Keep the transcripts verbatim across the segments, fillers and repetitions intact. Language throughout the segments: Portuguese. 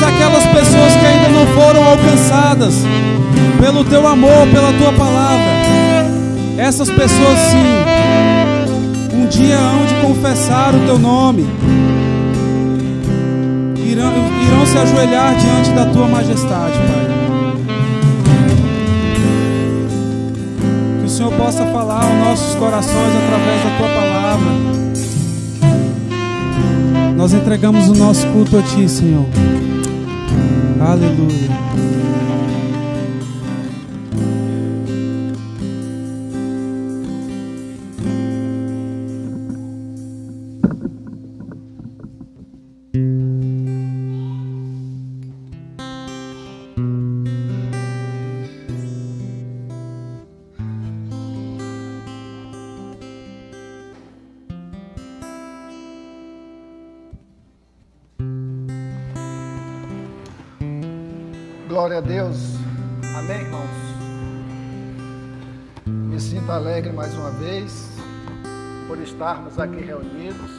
Deus, aquelas pessoas que ainda não foram alcançadas pelo Teu amor, pela Tua palavra. Essas pessoas sim, um dia hão de confessar o Teu nome, irão, irão se ajoelhar diante da Tua majestade, Pai. Que o Senhor possa falar aos nossos corações através da Tua palavra. Nós entregamos o nosso culto a Ti, Senhor. Aleluia. Glória a Deus. Amém, irmãos. Me sinto alegre mais uma vez por estarmos aqui reunidos,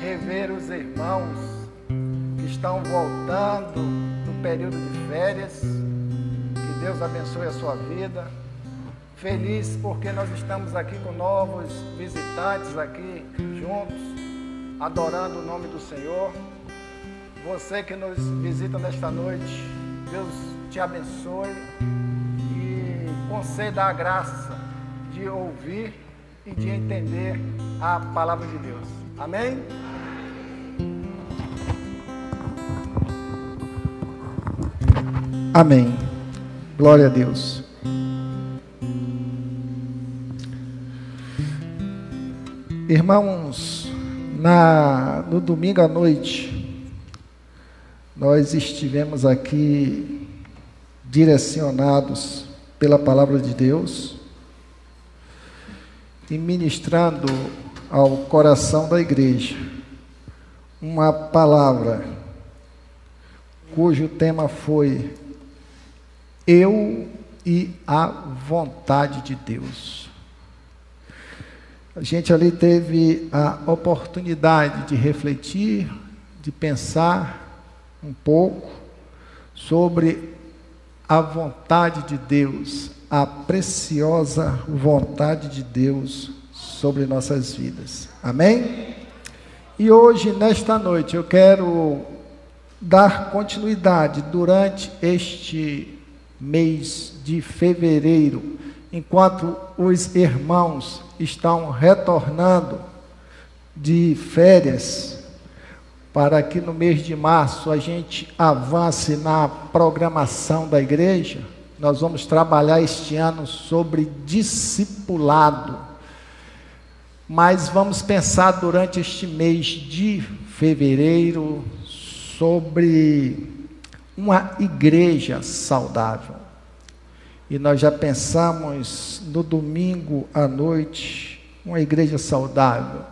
rever os irmãos que estão voltando do período de férias. Que Deus abençoe a sua vida. Feliz porque nós estamos aqui com novos visitantes aqui juntos, adorando o nome do Senhor. Você que nos visita nesta noite, Deus te abençoe e conceda a graça de ouvir e de entender a palavra de Deus. Amém? Amém. Glória a Deus. Irmãos, na, no domingo à noite, nós estivemos aqui direcionados pela palavra de Deus e ministrando ao coração da igreja uma palavra cujo tema foi Eu e a Vontade de Deus. A gente ali teve a oportunidade de refletir, de pensar um pouco sobre a vontade de Deus, a preciosa vontade de Deus sobre nossas vidas. Amém? E hoje, nesta noite, eu quero dar continuidade durante este mês de fevereiro, enquanto os irmãos estão retornando de férias, para que no mês de março a gente avance na programação da igreja. Nós vamos trabalhar este ano sobre discipulado, mas vamos pensar durante este mês de fevereiro sobre uma igreja saudável. E nós já pensamos no domingo à noite, uma igreja saudável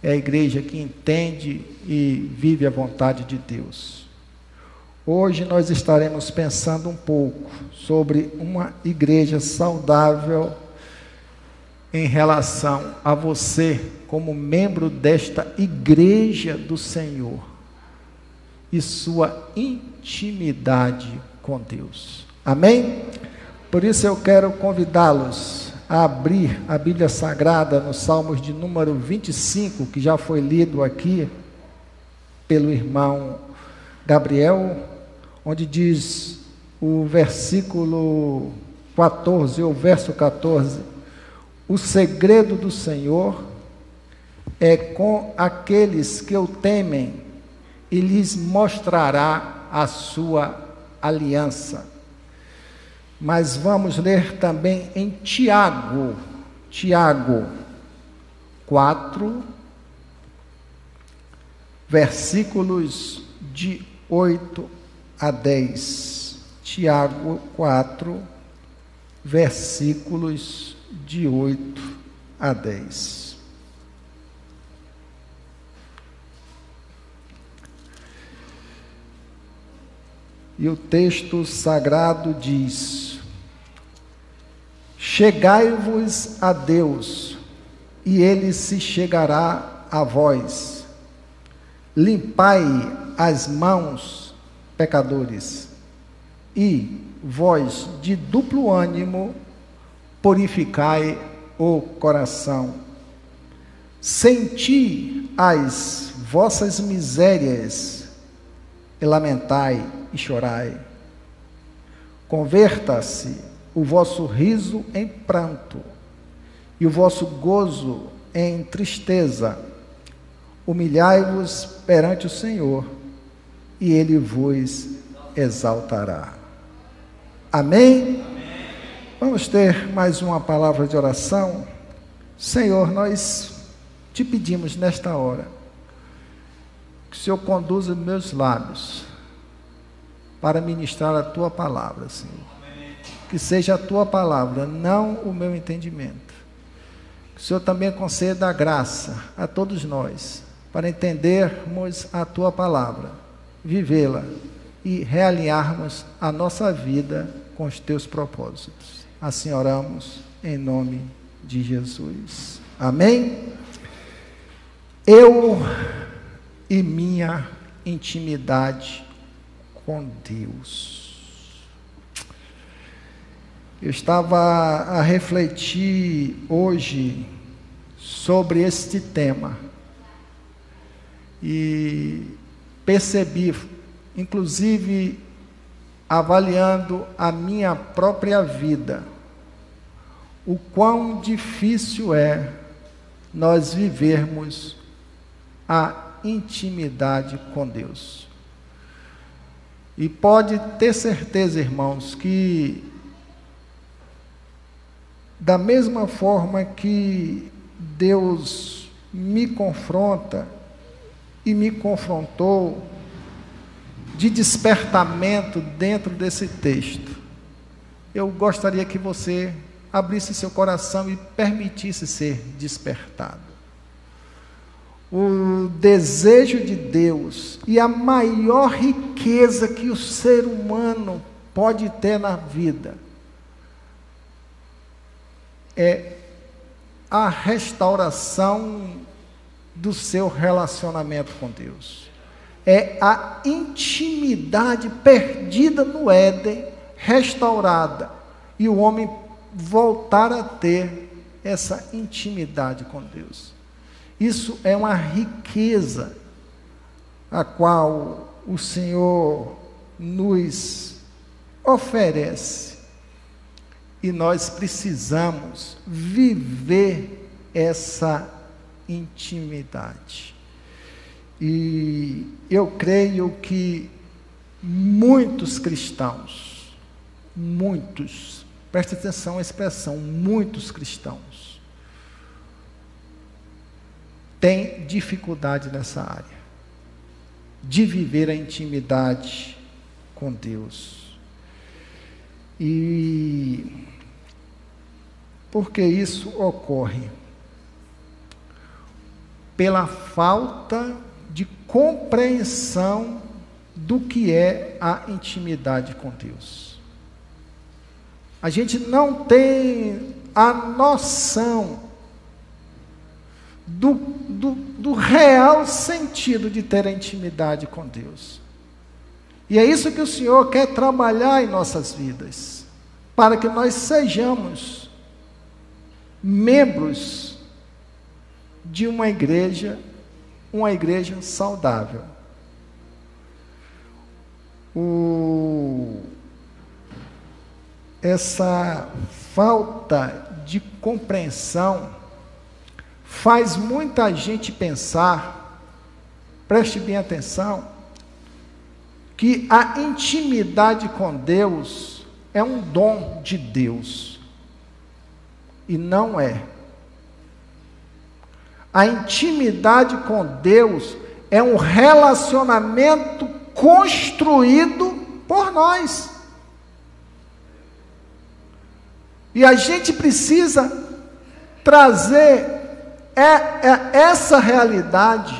é a igreja que entende e vive a vontade de Deus. Hoje nós estaremos pensando um pouco sobre uma igreja saudável em relação a você como membro desta igreja do Senhor e sua intimidade com Deus. Amém? Por isso eu quero convidá-los a abrir a Bíblia Sagrada no Salmos de número vinte e cinco, que já foi lido aqui pelo irmão Gabriel, onde diz o versículo quatorze, ou verso quatorze: o segredo do Senhor é com aqueles que o temem, e lhes mostrará a sua aliança. Mas vamos ler também em Tiago, Tiago quatro, versículos de oito a dez. Tiago quatro, versículos de oito a dez. E o texto sagrado diz: chegai-vos a Deus, e Ele se chegará a vós. Limpai as mãos pecadores, e vós de duplo ânimo purificai o coração. Senti as vossas misérias e lamentai e chorai. Converta-se o vosso riso em pranto e o vosso gozo em tristeza. Humilhai-vos perante o Senhor e Ele vos exaltará. Amém? Amém? Vamos ter mais uma palavra de oração. Senhor, nós te pedimos nesta hora que o Senhor conduza meus lábios para ministrar a Tua palavra, Senhor. Amém. Que seja a Tua palavra, não o meu entendimento. Que o Senhor também conceda a graça a todos nós para entendermos a Tua palavra, vivê-la e realinharmos a nossa vida com os Teus propósitos. Assim oramos em nome de Jesus. Amém? Eu e minha intimidade com Deus. Eu estava a refletir hoje sobre este tema e percebi, inclusive avaliando a minha própria vida, o quão difícil é nós vivermos a intimidade com Deus. E pode ter certeza, irmãos, que da mesma forma que Deus me confronta e me confrontou de despertamento dentro desse texto, eu gostaria que você abrisse seu coração e permitisse ser despertado. O desejo de Deus e a maior riqueza que o ser humano pode ter na vida é a restauração do seu relacionamento com Deus. É a intimidade perdida no Éden, restaurada, e o homem voltar a ter essa intimidade com Deus. Isso é uma riqueza a qual o Senhor nos oferece. E nós precisamos viver essa intimidade. E eu creio que muitos cristãos, muitos, presta atenção à expressão, muitos cristãos, tem dificuldade nessa área, de viver a intimidade com Deus. E por que isso ocorre? Pela falta de compreensão do que é a intimidade com Deus. A gente não tem a noção Do, do, do real sentido de ter a intimidade com Deus. E é isso que o Senhor quer trabalhar em nossas vidas, para que nós sejamos membros de uma igreja, uma igreja saudável. O, essa falta de compreensão faz muita gente pensar, preste bem atenção, que a intimidade com Deus é um dom de Deus. E não é. A intimidade com Deus é um relacionamento construído por nós. E a gente precisa trazer É, é essa realidade,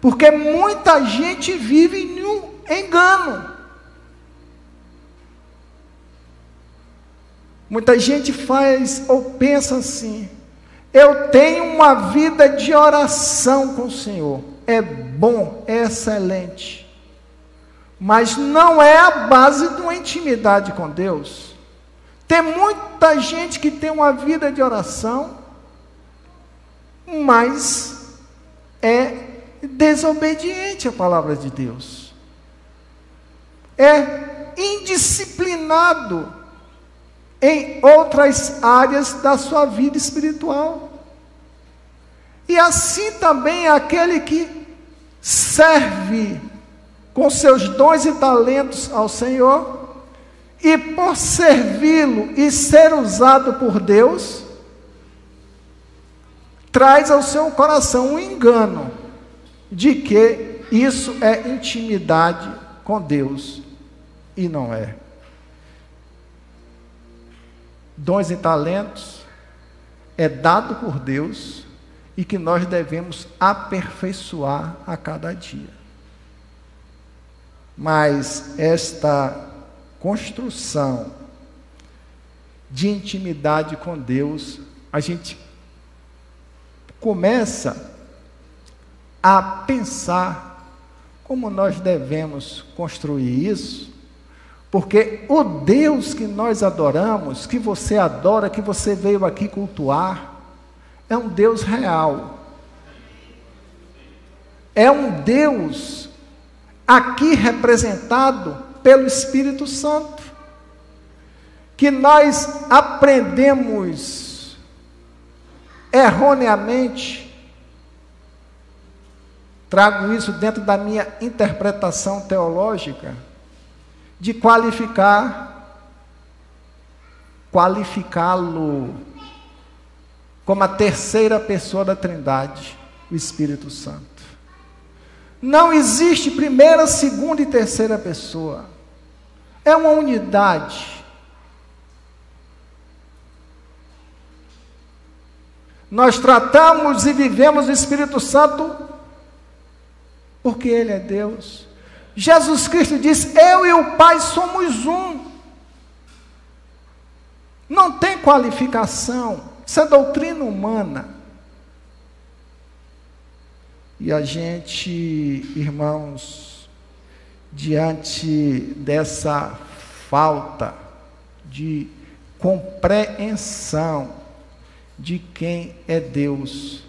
porque muita gente vive em um engano. Muita gente faz ou pensa assim: eu tenho uma vida de oração com o Senhor, é bom, é excelente, mas não é a base de uma intimidade com Deus. Tem muita gente que tem uma vida de oração, mas é desobediente à palavra de Deus. É indisciplinado em outras áreas da sua vida espiritual. E assim também é aquele que serve com seus dons e talentos ao Senhor, e por servi-lo e ser usado por Deus, traz ao seu coração um engano de que isso é intimidade com Deus, e não é. Dons e talentos é dado por Deus e que nós devemos aperfeiçoar a cada dia. Mas esta construção de intimidade com Deus, a gente começa a pensar como nós devemos construir isso, porque o Deus que nós adoramos, que você adora, que você veio aqui cultuar, é um Deus real, é um Deus aqui representado pelo Espírito Santo, que nós aprendemos erroneamente. Trago isso dentro da minha interpretação teológica, de qualificar, qualificá-lo como a terceira pessoa da Trindade, o Espírito Santo. Não existe primeira, segunda e terceira pessoa. É uma unidade. Nós tratamos e vivemos o Espírito Santo porque Ele é Deus. Jesus Cristo diz: eu e o Pai somos um. Não tem qualificação, isso é doutrina humana. E a gente, irmãos, diante dessa falta de compreensão de quem é Deus,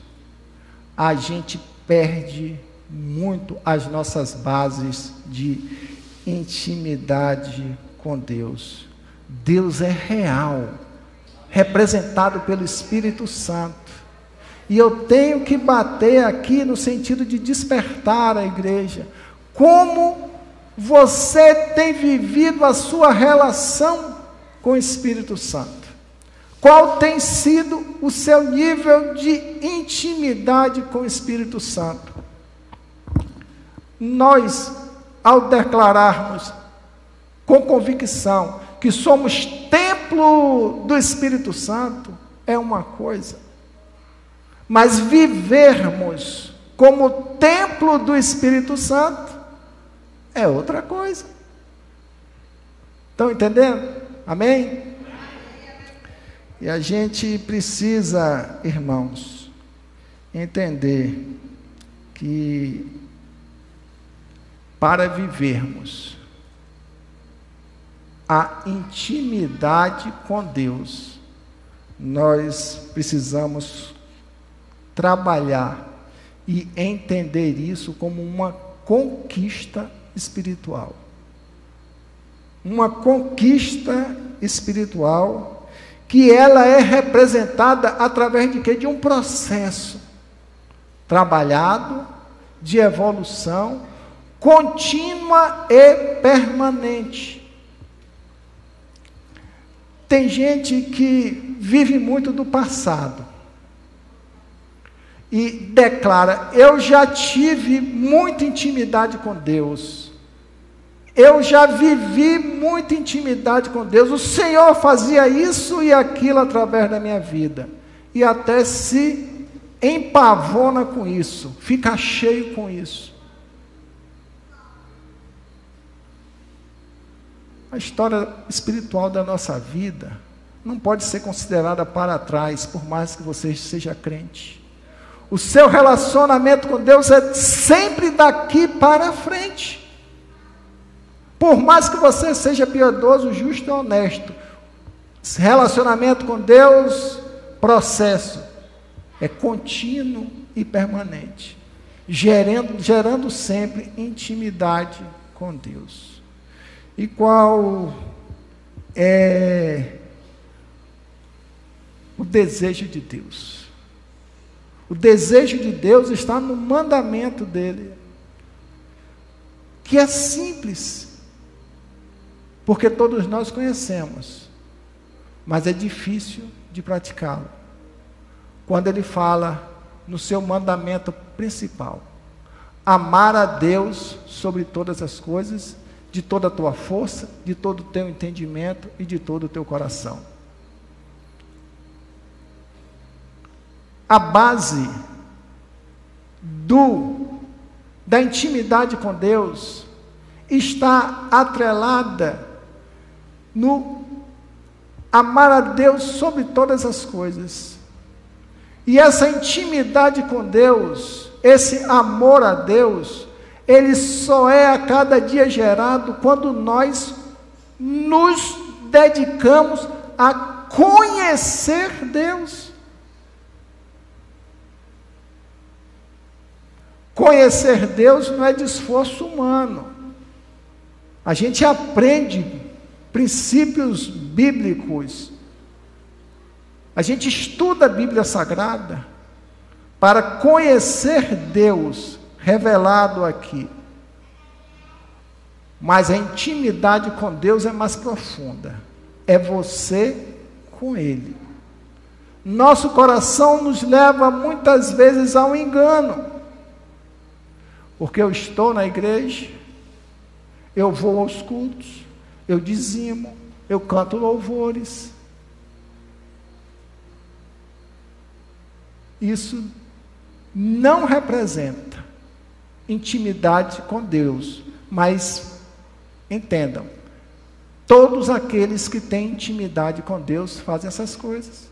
a gente perde muito as nossas bases de intimidade com Deus. Deus é real, representado pelo Espírito Santo. E eu tenho que bater aqui no sentido de despertar a igreja. Como você tem vivido a sua relação com o Espírito Santo? Qual tem sido o seu nível de intimidade com o Espírito Santo? Nós, ao declararmos com convicção que somos templo do Espírito Santo, é uma coisa, mas vivermos como templo do Espírito Santo é outra coisa. Estão entendendo? Amém? E a gente precisa, irmãos, entender que para vivermos a intimidade com Deus, nós precisamos trabalhar e entender isso como uma conquista espiritual. Uma conquista espiritual que ela é representada através de quê? De um processo trabalhado de evolução contínua e permanente. Tem gente que vive muito do passado e declara: eu já tive muita intimidade com Deus, eu já vivi muita intimidade com Deus, o Senhor fazia isso e aquilo através da minha vida, e até se empavona com isso, fica cheio com isso. A história espiritual da nossa vida não pode ser considerada para trás, por mais que você seja crente. O seu relacionamento com Deus é sempre daqui para frente. Por mais que você seja piedoso, justo e honesto, relacionamento com Deus, processo, é contínuo e permanente, gerando, gerando sempre intimidade com Deus. E qual é o desejo de Deus? O desejo de Deus está no mandamento dele, que é simples, porque todos nós conhecemos, mas é difícil de praticá-lo. Quando ele fala no seu mandamento principal, amar a Deus sobre todas as coisas, de toda a tua força, de todo o teu entendimento e de todo o teu coração. A base do, da intimidade com Deus está atrelada no amar a Deus sobre todas as coisas. E essa intimidade com Deus, esse amor a Deus, ele só é a cada dia gerado quando nós nos dedicamos a conhecer Deus. Conhecer Deus não é de esforço humano. A gente aprende princípios bíblicos. A gente estuda a Bíblia Sagrada para conhecer Deus revelado aqui. Mas a intimidade com Deus é mais profunda. É você com Ele. Nosso coração nos leva muitas vezes ao engano. Porque eu estou na igreja, eu vou aos cultos, eu dizimo, eu canto louvores. Isso não representa intimidade com Deus, mas entendam, todos aqueles que têm intimidade com Deus fazem essas coisas.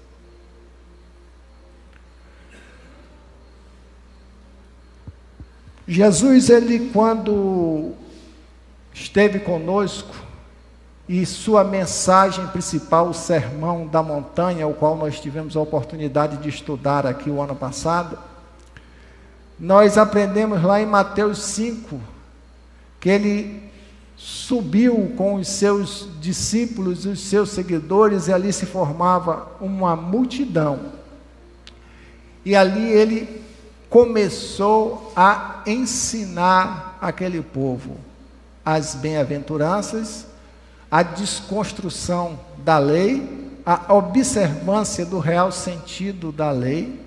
Jesus, ele quando esteve conosco e sua mensagem principal, o Sermão da Montanha, o qual nós tivemos a oportunidade de estudar aqui o ano passado, nós aprendemos lá em Mateus cinco, que ele subiu com os seus discípulos e os seus seguidores, e ali se formava uma multidão. E ali ele começou a ensinar aquele povo as bem-aventuranças, a desconstrução da lei, a observância do real sentido da lei,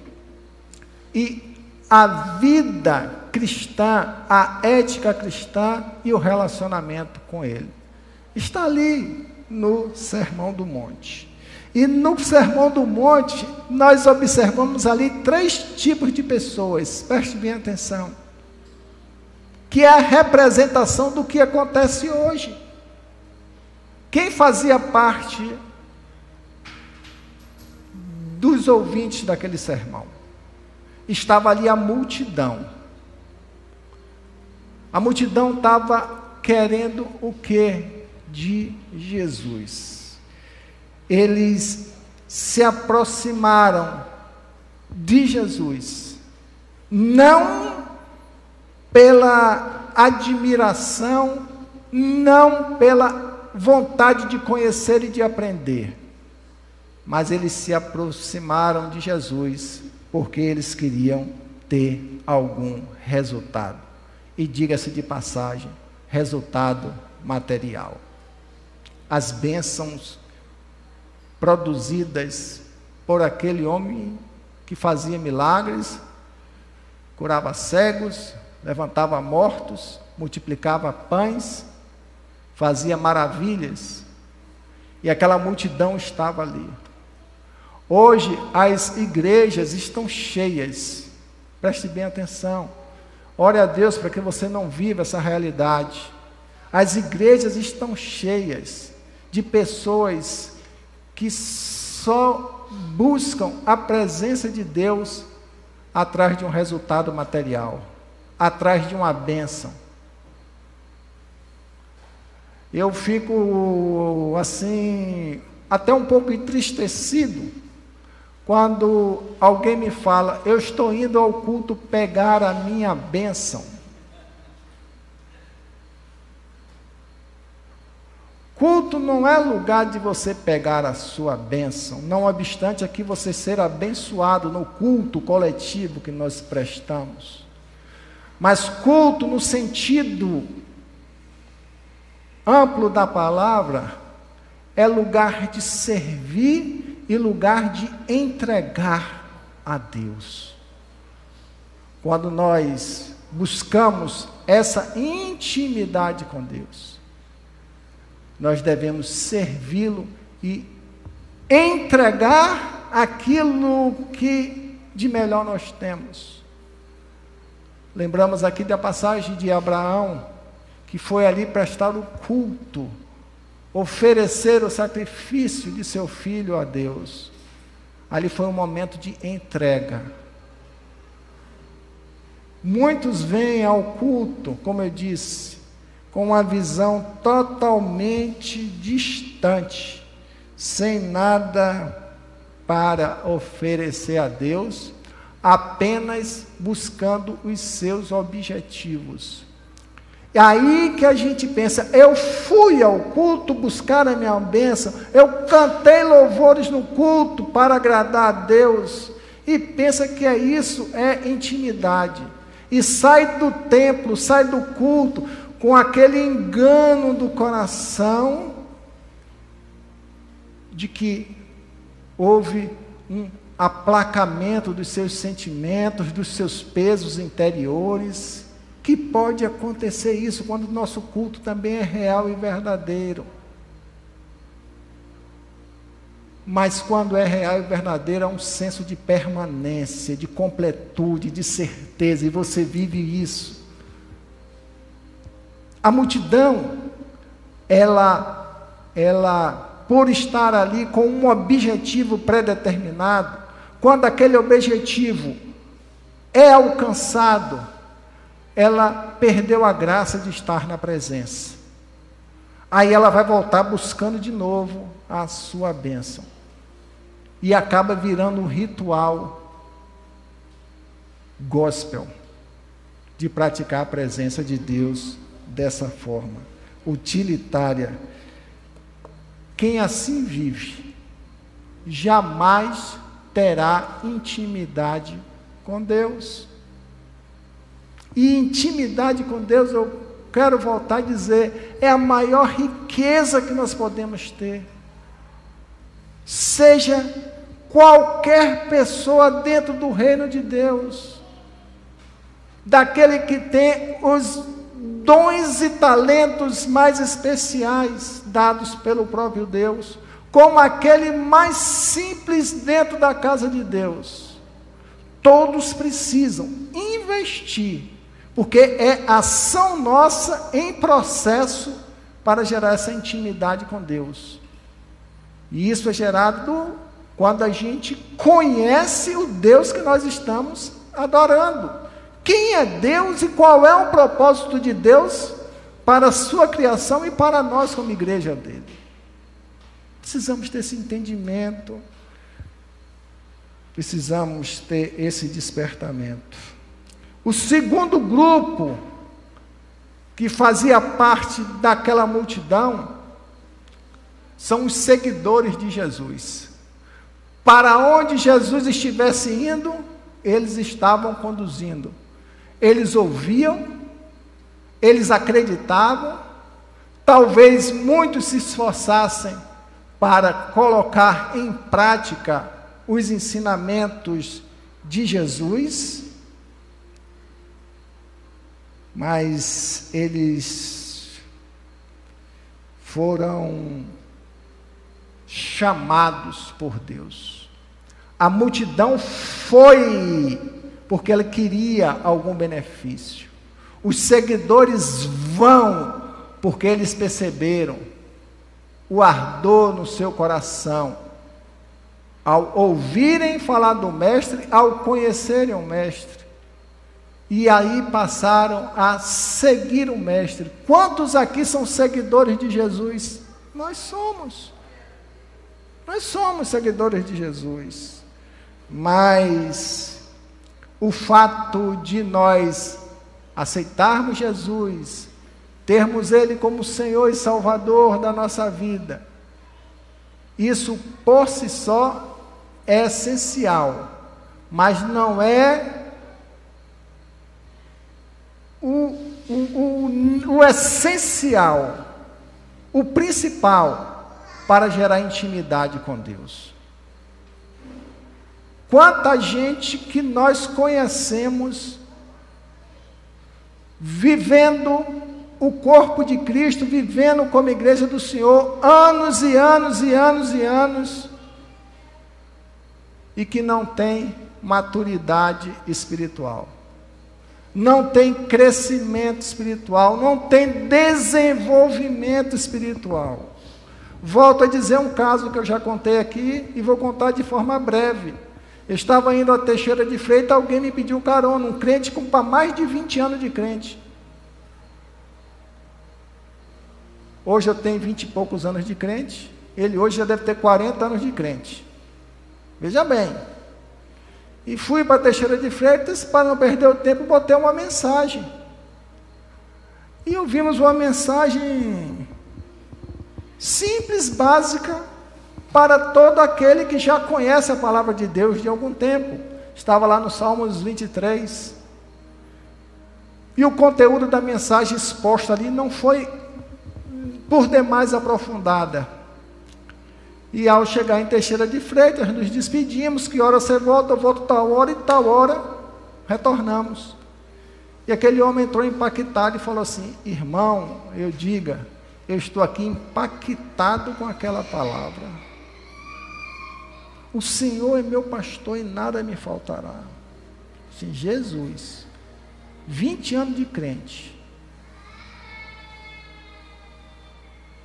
e a vida cristã, a ética cristã e o relacionamento com ele. Está ali no Sermão do Monte. E no Sermão do Monte, nós observamos ali três tipos de pessoas, preste bem atenção, que é a representação do que acontece hoje. Quem fazia parte dos ouvintes daquele sermão? Estava ali a multidão. A multidão estava querendo o quê? De Jesus. Eles se aproximaram de Jesus, não pela admiração, não pela vontade de conhecer e de aprender, mas eles se aproximaram de Jesus porque eles queriam ter algum resultado. E diga-se de passagem, resultado material. As bênçãos produzidas por aquele homem que fazia milagres, curava cegos, levantava mortos, multiplicava pães, fazia maravilhas, e aquela multidão estava ali. Hoje as igrejas estão cheias, preste bem atenção, ore a Deus para que você não viva essa realidade. As igrejas estão cheias de pessoas que só buscam a presença de Deus atrás de um resultado material, atrás de uma bênção. eu fico assim, até um pouco entristecido, quando alguém me fala, eu estou indo ao culto pegar a minha bênção. Culto não é lugar de você pegar a sua bênção, não obstante aqui você ser abençoado no culto coletivo que nós prestamos. Mas culto no sentido amplo da palavra, é lugar de servir e lugar de entregar a Deus. Quando nós buscamos essa intimidade com Deus, nós devemos servi-lo e entregar aquilo que de melhor nós temos. Lembramos aqui da passagem de Abraão, que foi ali prestar o culto, oferecer o sacrifício de seu filho a Deus. Ali foi um momento de entrega. Muitos vêm ao culto, como eu disse, com uma visão totalmente distante, sem nada para oferecer a Deus, apenas buscando os seus objetivos. É aí que a gente pensa, eu fui ao culto buscar a minha bênção, eu cantei louvores no culto para agradar a Deus, e pensa que é isso, é intimidade, e sai do templo, sai do culto, com aquele engano do coração, de que houve um aplacamento dos seus sentimentos, dos seus pesos interiores, que pode acontecer isso, quando o nosso culto também é real e verdadeiro. Mas quando é real e verdadeiro, há um senso de permanência, de completude, de certeza, e você vive isso. A multidão, ela, ela, por estar ali com um objetivo pré-determinado, quando aquele objetivo é alcançado, ela perdeu a graça de estar na presença. Aí ela vai voltar buscando de novo a sua bênção. E acaba virando um ritual gospel, de praticar a presença de Deus dessa forma, utilitária. Quem assim vive, jamais terá intimidade com Deus. E intimidade com Deus, eu quero voltar a dizer, é a maior riqueza que nós podemos ter. Seja qualquer pessoa dentro do reino de Deus, daquele que tem os dons e talentos mais especiais dados pelo próprio Deus, como aquele mais simples dentro da casa de Deus. Todos precisam investir, porque é ação nossa em processo para gerar essa intimidade com Deus. E isso é gerado quando a gente conhece o Deus que nós estamos adorando. Quem é Deus e qual é o propósito de Deus para a sua criação e para nós como igreja dele? Precisamos ter esse entendimento, precisamos ter esse despertamento. O segundo grupo que fazia parte daquela multidão são os seguidores de Jesus. Para onde Jesus estivesse indo, eles estavam conduzindo. Eles ouviam, eles acreditavam, talvez muitos se esforçassem para colocar em prática os ensinamentos de Jesus, mas eles foram chamados por Deus. A multidão foi porque ela queria algum benefício. Os seguidores vão porque eles perceberam o ardor no seu coração ao ouvirem falar do mestre, ao conhecerem o mestre. e aí passaram a seguir o Mestre. Quantos aqui são seguidores de Jesus? Nós somos. Nós somos seguidores de Jesus. Mas o fato de nós aceitarmos Jesus, termos Ele como Senhor e Salvador da nossa vida, isso por si só é essencial, mas não é o, o, o, o essencial, o principal para gerar intimidade com Deus. Quanta gente que nós conhecemos vivendo o corpo de Cristo, vivendo como igreja do Senhor, anos e anos e anos e anos, e que não tem maturidade espiritual, não tem crescimento espiritual, não tem desenvolvimento espiritual. Volto a dizer um caso que eu já contei aqui, e vou contar de forma breve. Eu estava indo a Teixeira de Freitas, alguém me pediu carona, um crente com mais de vinte anos de crente. Hoje eu tenho vinte e poucos anos de crente, ele hoje já deve ter quarenta anos de crente. Veja bem. E fui para Teixeira de Freitas, para não perder o tempo, botei uma mensagem. E ouvimos uma mensagem simples, básica, para todo aquele que já conhece a palavra de Deus de algum tempo. Estava lá no Salmos vinte e três. E o conteúdo da mensagem exposta ali não foi por demais aprofundada. E ao chegar em Teixeira de Freitas, nos despedimos, que hora você volta, eu volto tal hora, e tal hora retornamos. E aquele homem entrou impactado e falou assim: irmão, eu diga, eu estou aqui impactado com aquela palavra. O Senhor é meu pastor e nada me faltará. Sim, Jesus, vinte anos de crente.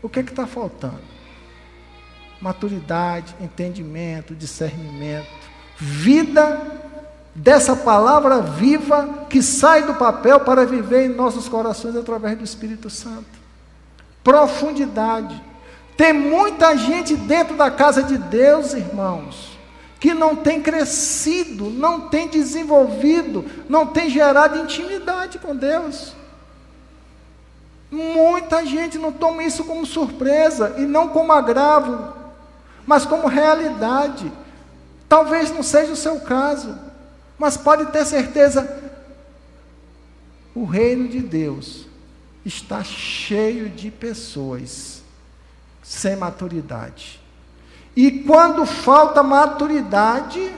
O que é que está faltando? Maturidade, entendimento, discernimento, vida dessa palavra viva que sai do papel para viver em nossos corações através do Espírito Santo. Profundidade. Tem muita gente dentro da casa de Deus, irmãos, que não tem crescido, não tem desenvolvido, não tem gerado intimidade com Deus. Muita gente não toma isso como surpresa e não como agravo, mas como realidade. Talvez não seja o seu caso, mas pode ter certeza, o reino de Deus está cheio de pessoas sem maturidade. E quando falta maturidade,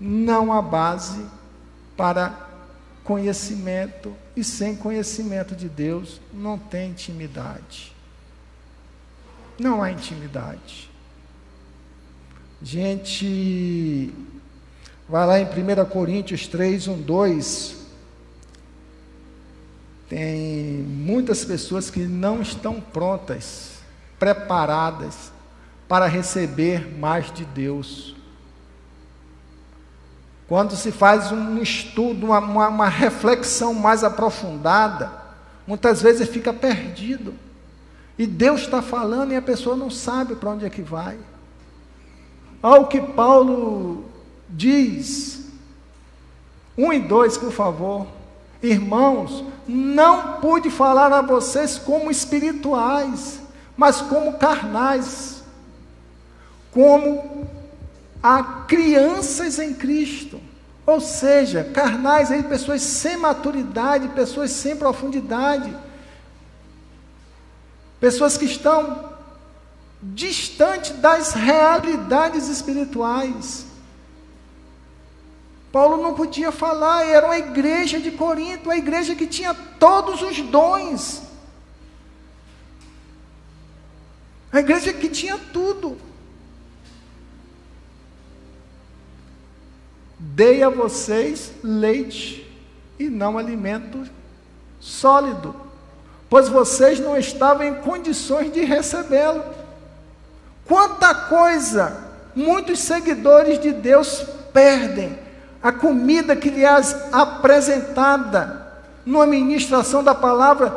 não há base para conhecimento, e sem conhecimento de Deus não tem intimidade. Não há intimidade. Gente, vai lá em primeira Coríntios três, um, dois. Tem muitas pessoas que não estão prontas, preparadas para receber mais de Deus. Quando se faz um estudo, uma, uma, uma reflexão mais aprofundada, muitas vezes fica perdido. E Deus está falando e a pessoa não sabe para onde é que vai. Olha o que Paulo diz, um e dois, por favor. Irmãos, não pude falar a vocês como espirituais, mas como carnais, como a crianças em Cristo. Ou seja, carnais aí, pessoas sem maturidade, pessoas sem profundidade, pessoas que estão distante das realidades espirituais. Paulo não podia falar, era uma igreja de Corinto, uma igreja que tinha todos os dons, a igreja que tinha tudo. Dei a vocês leite e não alimento sólido, pois vocês não estavam em condições de recebê-lo. Quanta coisa muitos seguidores de Deus perdem a comida que lhe é apresentada numa ministração da palavra,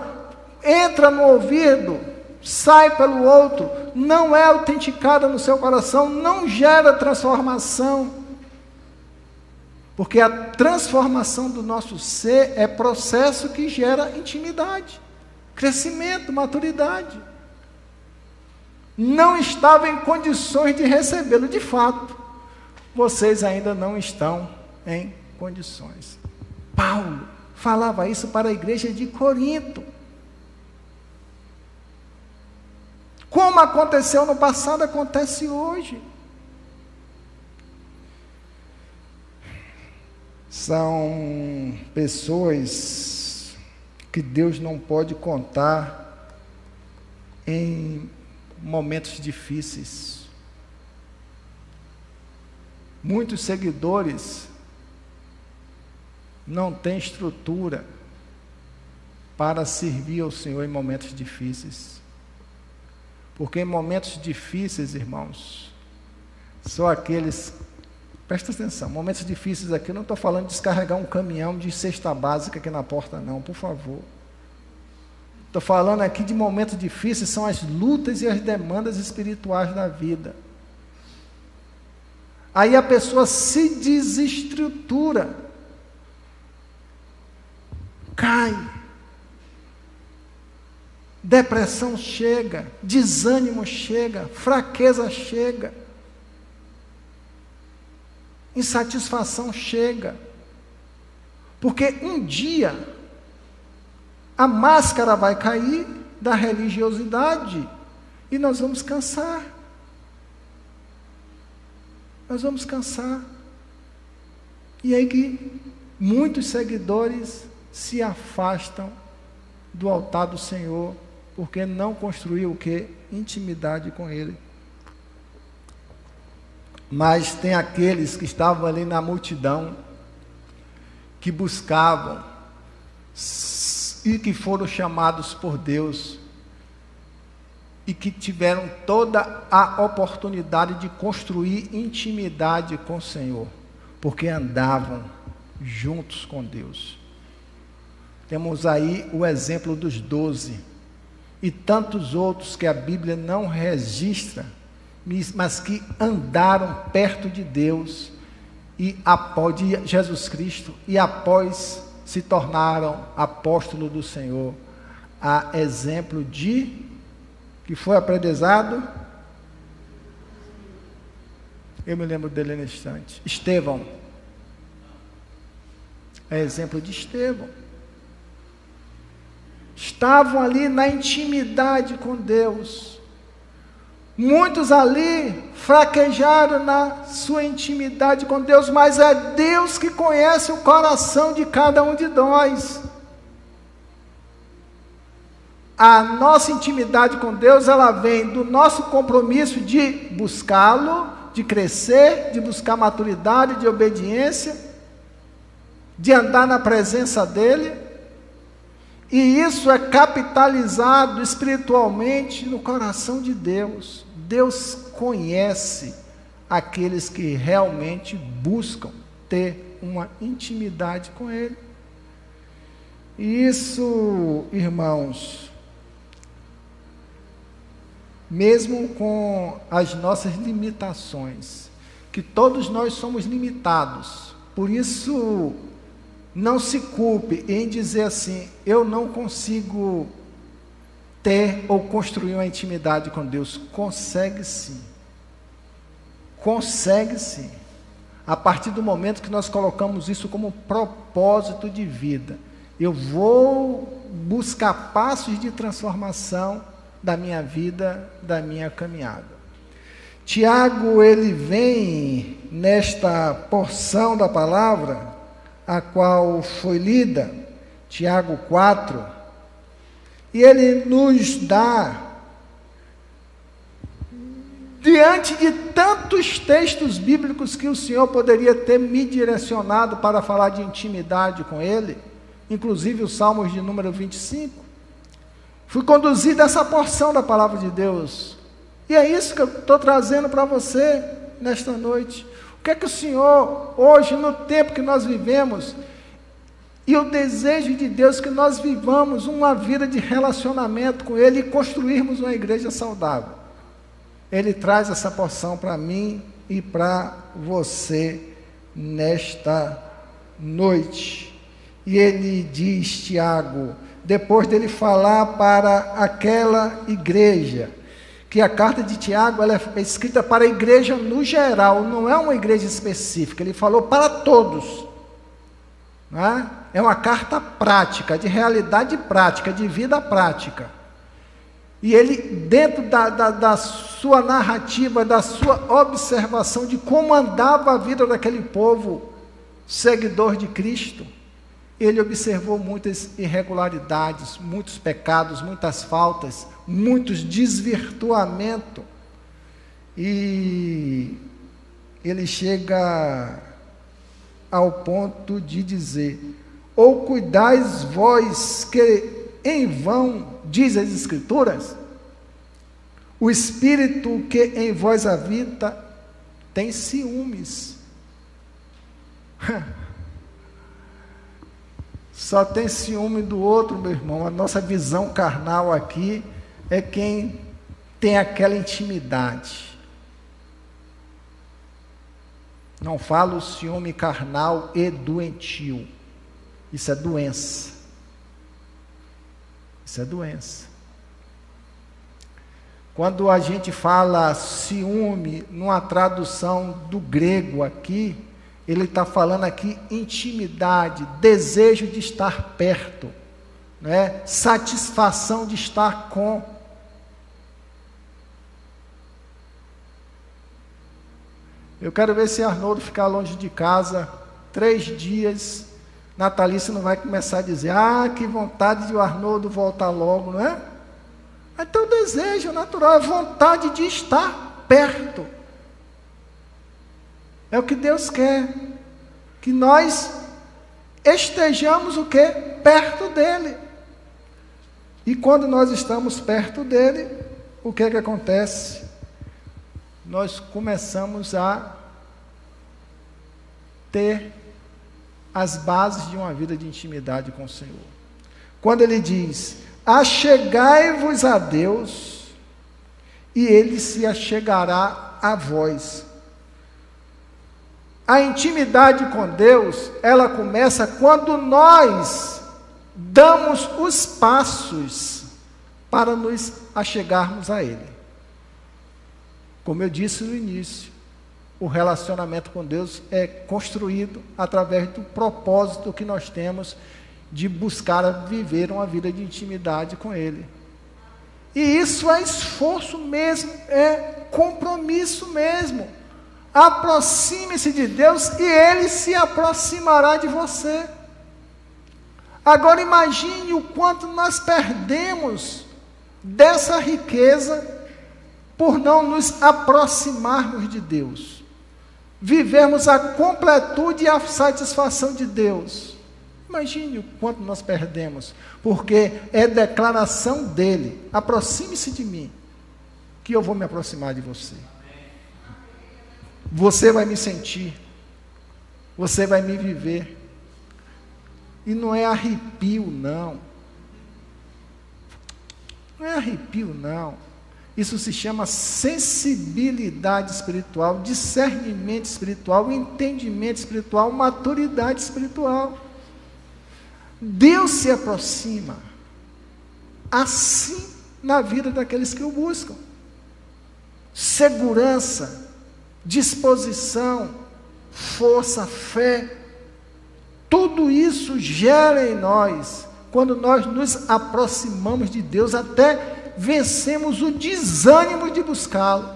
entra no ouvido, sai pelo outro, não é autenticada no seu coração, não gera transformação, porque a transformação do nosso ser é processo que gera intimidade, crescimento, maturidade. Não estava em condições de recebê-lo, de fato, vocês ainda não estão em condições. Paulo falava isso para a igreja de Corinto. Como aconteceu no passado, acontece hoje. São pessoas que Deus não pode contar em momentos difíceis. Muitos seguidores não têm estrutura para servir ao Senhor em momentos difíceis. Porque em momentos difíceis, irmãos, só aqueles... Presta atenção, momentos difíceis aqui, eu não estou falando de descarregar um caminhão de cesta básica aqui na porta, não, por favor. Estou falando aqui de momentos difíceis, são as lutas e as demandas espirituais da vida. Aí a pessoa se desestrutura, cai, depressão chega, desânimo chega, fraqueza chega, insatisfação chega, porque um dia a máscara vai cair da religiosidade e nós vamos cansar. Nós vamos cansar. E é que muitos seguidores se afastam do altar do Senhor, porque não construiu o quê? Intimidade com Ele. Mas tem aqueles que estavam ali na multidão, que buscavam e que foram chamados por Deus e que tiveram toda a oportunidade de construir intimidade com o Senhor, porque andavam juntos com Deus. Temos aí o exemplo dos doze e tantos outros que a Bíblia não registra, mas que andaram perto de Deus e após de Jesus Cristo e após se tornaram apóstolos do Senhor, a exemplo de, que foi aprendizado, eu me lembro dele no instante, Estevão, a exemplo de Estevão, estavam ali na intimidade com Deus, muitos ali fraquejaram na sua intimidade com Deus, mas é Deus que conhece o coração de cada um de nós. A nossa intimidade com Deus, ela vem do nosso compromisso de buscá-lo, de crescer, de buscar maturidade, de obediência, de andar na presença dEle, e isso é capitalizado espiritualmente no coração de Deus. Deus conhece aqueles que realmente buscam ter uma intimidade com Ele. E isso, irmãos, mesmo com as nossas limitações, que todos nós somos limitados, por isso não se culpe em dizer assim, eu não consigo ter ou construir uma intimidade com Deus. Consegue sim, consegue sim, a partir do momento que nós colocamos isso como propósito de vida, eu vou buscar passos de transformação da minha vida, da minha caminhada. Tiago, ele vem nesta porção da palavra, a qual foi lida, Tiago quatro, e ele nos dá, diante de tantos textos bíblicos que o Senhor poderia ter me direcionado para falar de intimidade com Ele, inclusive os Salmos de número vinte e cinco, fui conduzido a essa porção da palavra de Deus, e é isso que eu estou trazendo para você nesta noite. que é que o Senhor, hoje, no tempo que nós vivemos, e o desejo de Deus que nós vivamos uma vida de relacionamento com Ele e construirmos uma igreja saudável. Ele traz essa porção para mim e para você nesta noite. E ele diz, Tiago, depois dele falar para aquela igreja, que a carta de Tiago ela é escrita para a igreja no geral, não é uma igreja específica, ele falou para todos. Né? É uma carta prática, de realidade prática, de vida prática. E ele, dentro da, da, da sua narrativa, da sua observação de como andava a vida daquele povo seguidor de Cristo, ele observou muitas irregularidades, muitos pecados, muitas faltas, muitos desvirtuamentos. E ele chega ao ponto de dizer, ou cuidais vós que em vão, diz as Escrituras, o Espírito que em vós habita tem ciúmes. Só tem ciúme do outro, meu irmão. A nossa visão carnal aqui é quem tem aquela intimidade. Não falo ciúme carnal e doentio. Isso é doença. Isso é doença. Quando a gente fala ciúme, numa tradução do grego aqui, ele está falando aqui intimidade, desejo de estar perto, né? Satisfação de estar com. Eu quero ver se Arnoldo ficar longe de casa três dias. Natalícia não vai começar a dizer, ah, que vontade de o Arnoldo voltar logo, não é? Então o desejo natural, é vontade de estar perto. É o que Deus quer, que nós estejamos o quê? Perto dEle. E quando nós estamos perto dEle, o que é que acontece? Nós começamos a ter as bases de uma vida de intimidade com o Senhor. Quando Ele diz, achegai-vos a Deus, e Ele se achegará a vós. A intimidade com Deus, ela começa quando nós damos os passos para nos achegarmos a Ele. Como eu disse no início, o relacionamento com Deus é construído através do propósito que nós temos de buscar viver uma vida de intimidade com Ele. E isso é esforço mesmo, é compromisso mesmo. Aproxime-se de Deus e Ele se aproximará de você. Agora imagine o quanto nós perdemos dessa riqueza por não nos aproximarmos de Deus. Vivermos a completude e a satisfação de Deus. Imagine o quanto nós perdemos, porque é declaração dEle. Aproxime-se de mim, que eu vou me aproximar de você. Você vai me sentir, você vai me viver, e não é arrepio não, não é arrepio não, isso se chama sensibilidade espiritual, discernimento espiritual, entendimento espiritual, maturidade espiritual. Deus se aproxima, assim na vida daqueles que o buscam, segurança, disposição, força, fé, tudo isso gera em nós, quando nós nos aproximamos de Deus, até vencemos o desânimo de buscá-lo.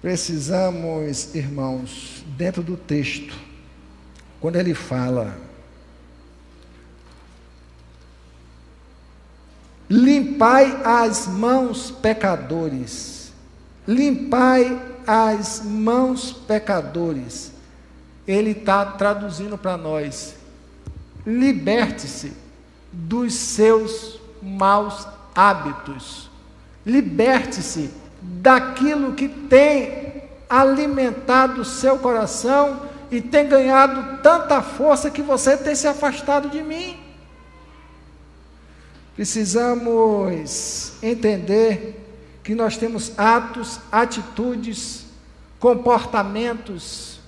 Precisamos, irmãos, dentro do texto, quando ele fala, limpai as mãos, pecadores. Limpai as mãos, pecadores. Ele está traduzindo para nós. Liberte-se dos seus maus hábitos. Liberte-se daquilo que tem alimentado o seu coração e tem ganhado tanta força que você tem se afastado de mim. Precisamos entender que nós temos atos, atitudes, comportamentos,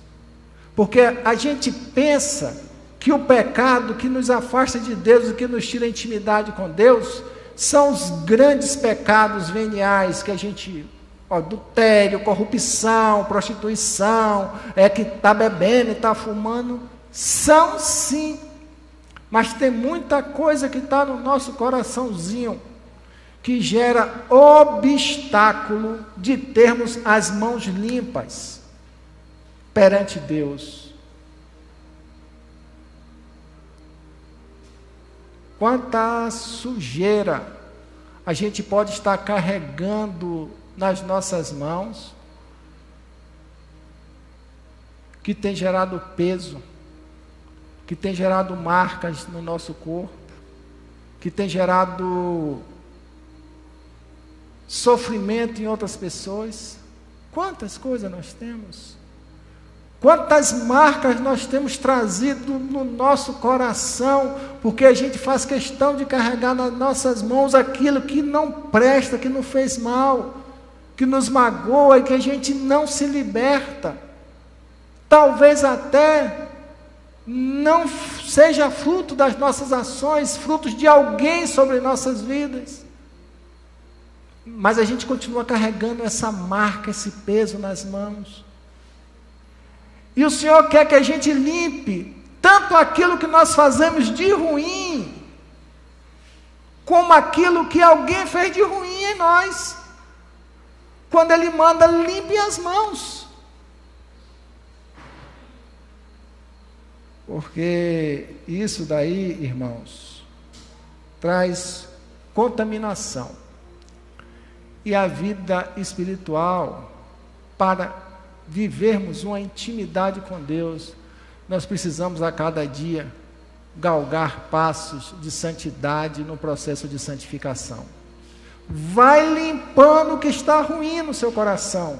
porque a gente pensa que o pecado que nos afasta de Deus, o que nos tira a intimidade com Deus, são os grandes pecados veniais que a gente, ó, adultério, corrupção, prostituição, é que está bebendo, está fumando, são sim, mas tem muita coisa que está no nosso coraçãozinho, que gera obstáculo de termos as mãos limpas perante Deus. Quanta sujeira a gente pode estar carregando nas nossas mãos, que tem gerado peso, que tem gerado marcas no nosso corpo, que tem gerado sofrimento em outras pessoas. Quantas coisas nós temos, quantas marcas nós temos trazido no nosso coração, porque a gente faz questão de carregar nas nossas mãos aquilo que não presta, que não fez mal, que nos magoa e que a gente não se liberta. Talvez até não seja fruto das nossas ações, frutos de alguém sobre nossas vidas, mas a gente continua carregando essa marca, esse peso nas mãos. E o Senhor quer que a gente limpe tanto aquilo que nós fazemos de ruim, como aquilo que alguém fez de ruim em nós. Quando Ele manda, limpe as mãos. Porque isso daí, irmãos, traz contaminação. E a vida espiritual, para vivermos uma intimidade com Deus, nós precisamos a cada dia galgar passos de santidade no processo de santificação. Vai limpando o que está ruim no seu coração.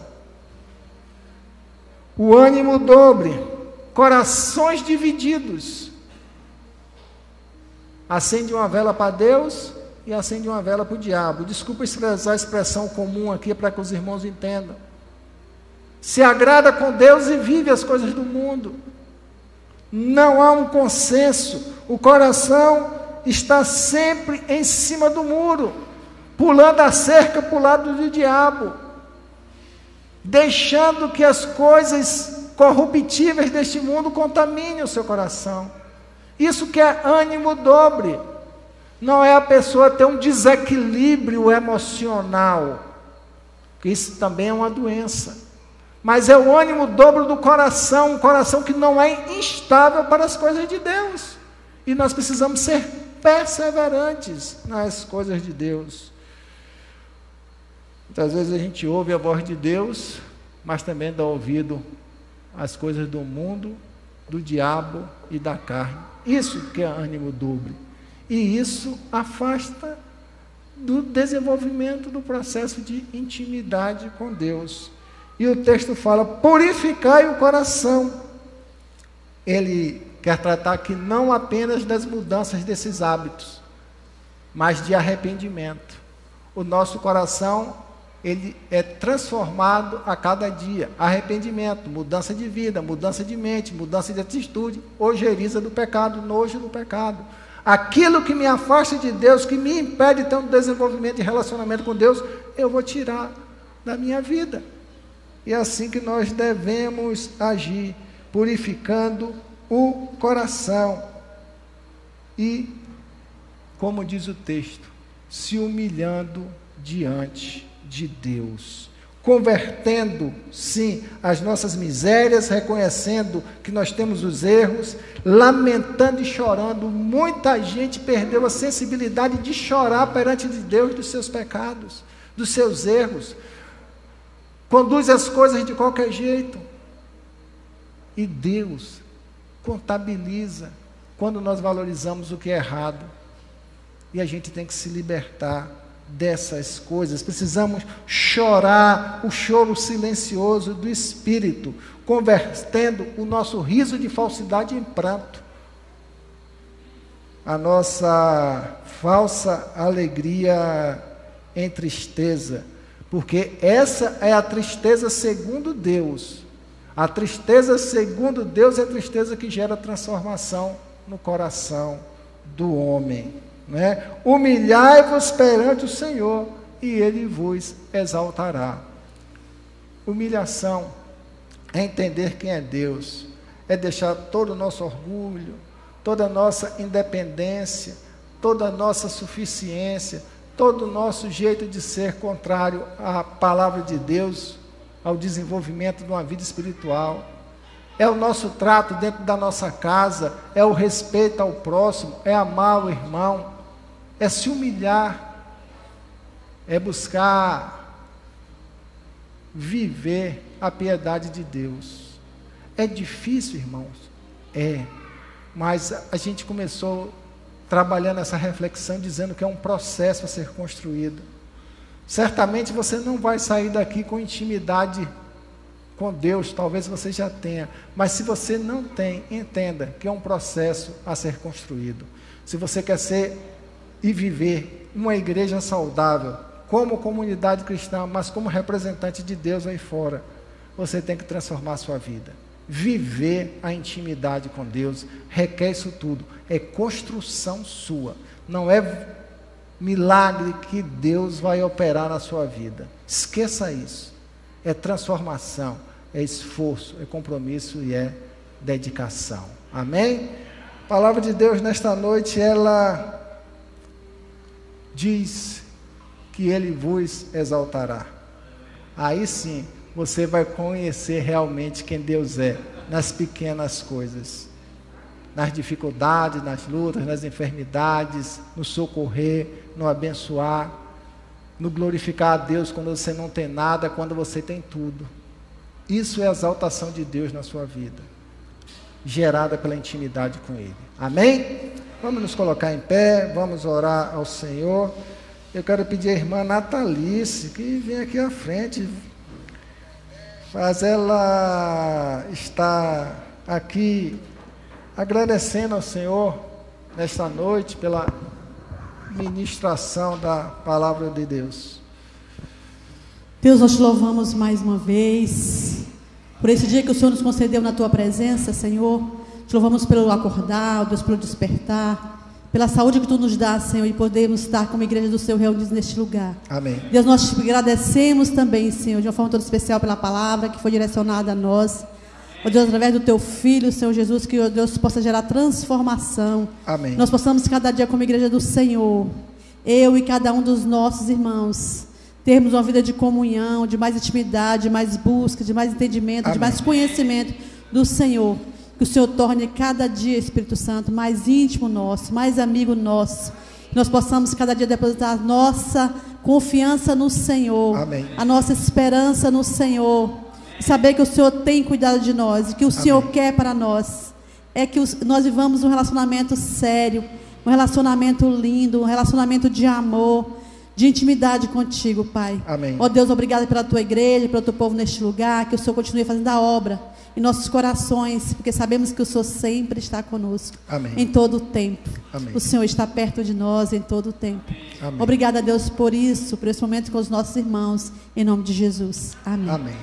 O ânimo dobre, corações divididos. Acende uma vela para Deus e acende uma vela para o diabo. Desculpa expressar a expressão comum aqui, para que os irmãos entendam. Se agrada com Deus e vive as coisas do mundo. Não há um consenso. O coração está sempre em cima do muro, pulando a cerca para o lado do diabo, deixando que as coisas corruptíveis deste mundo contaminem o seu coração. Isso que é ânimo dobre. Não é a pessoa ter um desequilíbrio emocional, que isso também é uma doença, mas é o ânimo dobro do coração, um coração que não é instável para as coisas de Deus, e nós precisamos ser perseverantes nas coisas de Deus. Muitas vezes a gente ouve a voz de Deus, mas também dá ouvido às coisas do mundo, do diabo e da carne. Isso que é ânimo dobro. E isso afasta do desenvolvimento do processo de intimidade com Deus. E o texto fala: purificai o coração. Ele quer tratar aqui não apenas das mudanças desses hábitos, mas de arrependimento. O nosso coração, ele é transformado a cada dia. Arrependimento, mudança de vida, mudança de mente, mudança de atitude, ojeriza do pecado, nojo do pecado. Aquilo que me afasta de Deus, que me impede de ter um desenvolvimento de relacionamento com Deus, eu vou tirar da minha vida. E é assim que nós devemos agir, purificando o coração. E, como diz o texto, se humilhando diante de Deus, convertendo, sim, as nossas misérias, reconhecendo que nós temos os erros, lamentando e chorando. Muita gente perdeu a sensibilidade de chorar perante Deus dos seus pecados, dos seus erros. Conduz as coisas de qualquer jeito. E Deus contabiliza quando nós valorizamos o que é errado. E a gente tem que se libertar dessas coisas. Precisamos chorar o choro silencioso do Espírito, convertendo o nosso riso de falsidade em pranto, a nossa falsa alegria em tristeza, porque essa é a tristeza segundo Deus. A tristeza segundo Deus é a tristeza que gera transformação no coração do homem, né? Humilhai-vos perante o Senhor e Ele vos exaltará. Humilhação é entender quem é Deus, é deixar todo o nosso orgulho, toda a nossa independência, toda a nossa suficiência, todo o nosso jeito de ser contrário à palavra de Deus, ao desenvolvimento de uma vida espiritual. É o nosso trato dentro da nossa casa, é o respeito ao próximo, é amar o irmão, é se humilhar, é buscar viver a piedade de Deus. É difícil, irmãos? É. Mas a gente começou trabalhando essa reflexão, dizendo que é um processo a ser construído. Certamente você não vai sair daqui com intimidade com Deus, talvez você já tenha, mas se você não tem, entenda que é um processo a ser construído. Se você quer ser e viver uma igreja saudável, como comunidade cristã, mas como representante de Deus aí fora, você tem que transformar a sua vida. Viver a intimidade com Deus requer isso tudo, é construção sua, não é milagre que Deus vai operar na sua vida, esqueça isso. É transformação, é esforço, é compromisso e é dedicação. Amém? A palavra de Deus nesta noite, ela diz que Ele vos exaltará. Aí sim, você vai conhecer realmente quem Deus é, nas pequenas coisas, nas dificuldades, nas lutas, nas enfermidades, no socorrer, no abençoar, no glorificar a Deus quando você não tem nada, quando você tem tudo. Isso é a exaltação de Deus na sua vida, gerada pela intimidade com Ele. Amém? Vamos nos colocar em pé, vamos orar ao Senhor. Eu quero pedir à irmã Natalice, que vem aqui à frente, mas ela está aqui agradecendo ao Senhor nesta noite pela ministração da palavra de Deus. Deus, nós te louvamos mais uma vez por esse dia que o Senhor nos concedeu na tua presença, Senhor. Te louvamos pelo acordar, Deus, pelo despertar, pela saúde que Tu nos dá, Senhor, e podemos estar como igreja do Senhor reunidos neste lugar. Amém. Deus, nós te agradecemos também, Senhor, de uma forma toda especial pela palavra que foi direcionada a nós. Ó Deus, através do Teu Filho, Senhor Jesus, que, ó Deus, possa gerar transformação. Amém. Nós possamos cada dia como igreja do Senhor, eu e cada um dos nossos irmãos, termos uma vida de comunhão, de mais intimidade, de mais busca, de mais entendimento, Amém. De mais conhecimento do Senhor. Que o Senhor torne cada dia, Espírito Santo, mais íntimo nosso, mais amigo nosso. Que nós possamos cada dia depositar a nossa confiança no Senhor, Amém. A nossa esperança no Senhor. E saber que o Senhor tem cuidado de nós, e que o Amém. Senhor quer para nós. É que os, nós vivamos um relacionamento sério, um relacionamento lindo, um relacionamento de amor, de intimidade contigo, Pai. Amém. Ó Deus, obrigado pela Tua igreja, pelo Teu povo neste lugar, que o Senhor continue fazendo a obra em nossos corações, porque sabemos que o Senhor sempre está conosco, Amém. Em todo o tempo. Amém. O Senhor está perto de nós em todo o tempo. Amém. Obrigada a Deus por isso, por esse momento com os nossos irmãos, em nome de Jesus. Amém. Amém.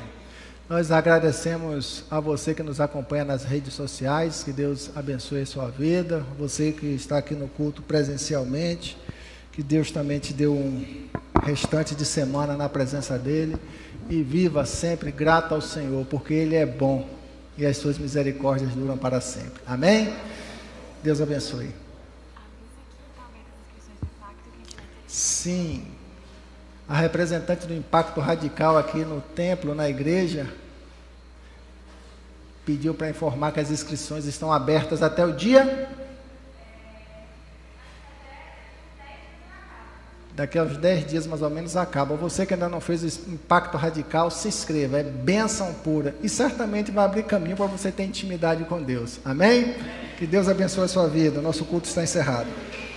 Nós agradecemos a você que nos acompanha nas redes sociais, que Deus abençoe a sua vida, você que está aqui no culto presencialmente, que Deus também te deu um restante de semana na presença dEle, e viva sempre grato ao Senhor, porque Ele é bom e as suas misericórdias duram para sempre. Amém? Deus abençoe. Sim, a representante do Impacto Radical aqui no templo, na igreja, pediu para informar que as inscrições estão abertas até o dia... Daqui a uns dez dias, mais ou menos, acaba. Você que ainda não fez o Impacto Radical, se inscreva. É bênção pura. E certamente vai abrir caminho para você ter intimidade com Deus. Amém? Amém. Que Deus abençoe a sua vida. Nosso culto está encerrado.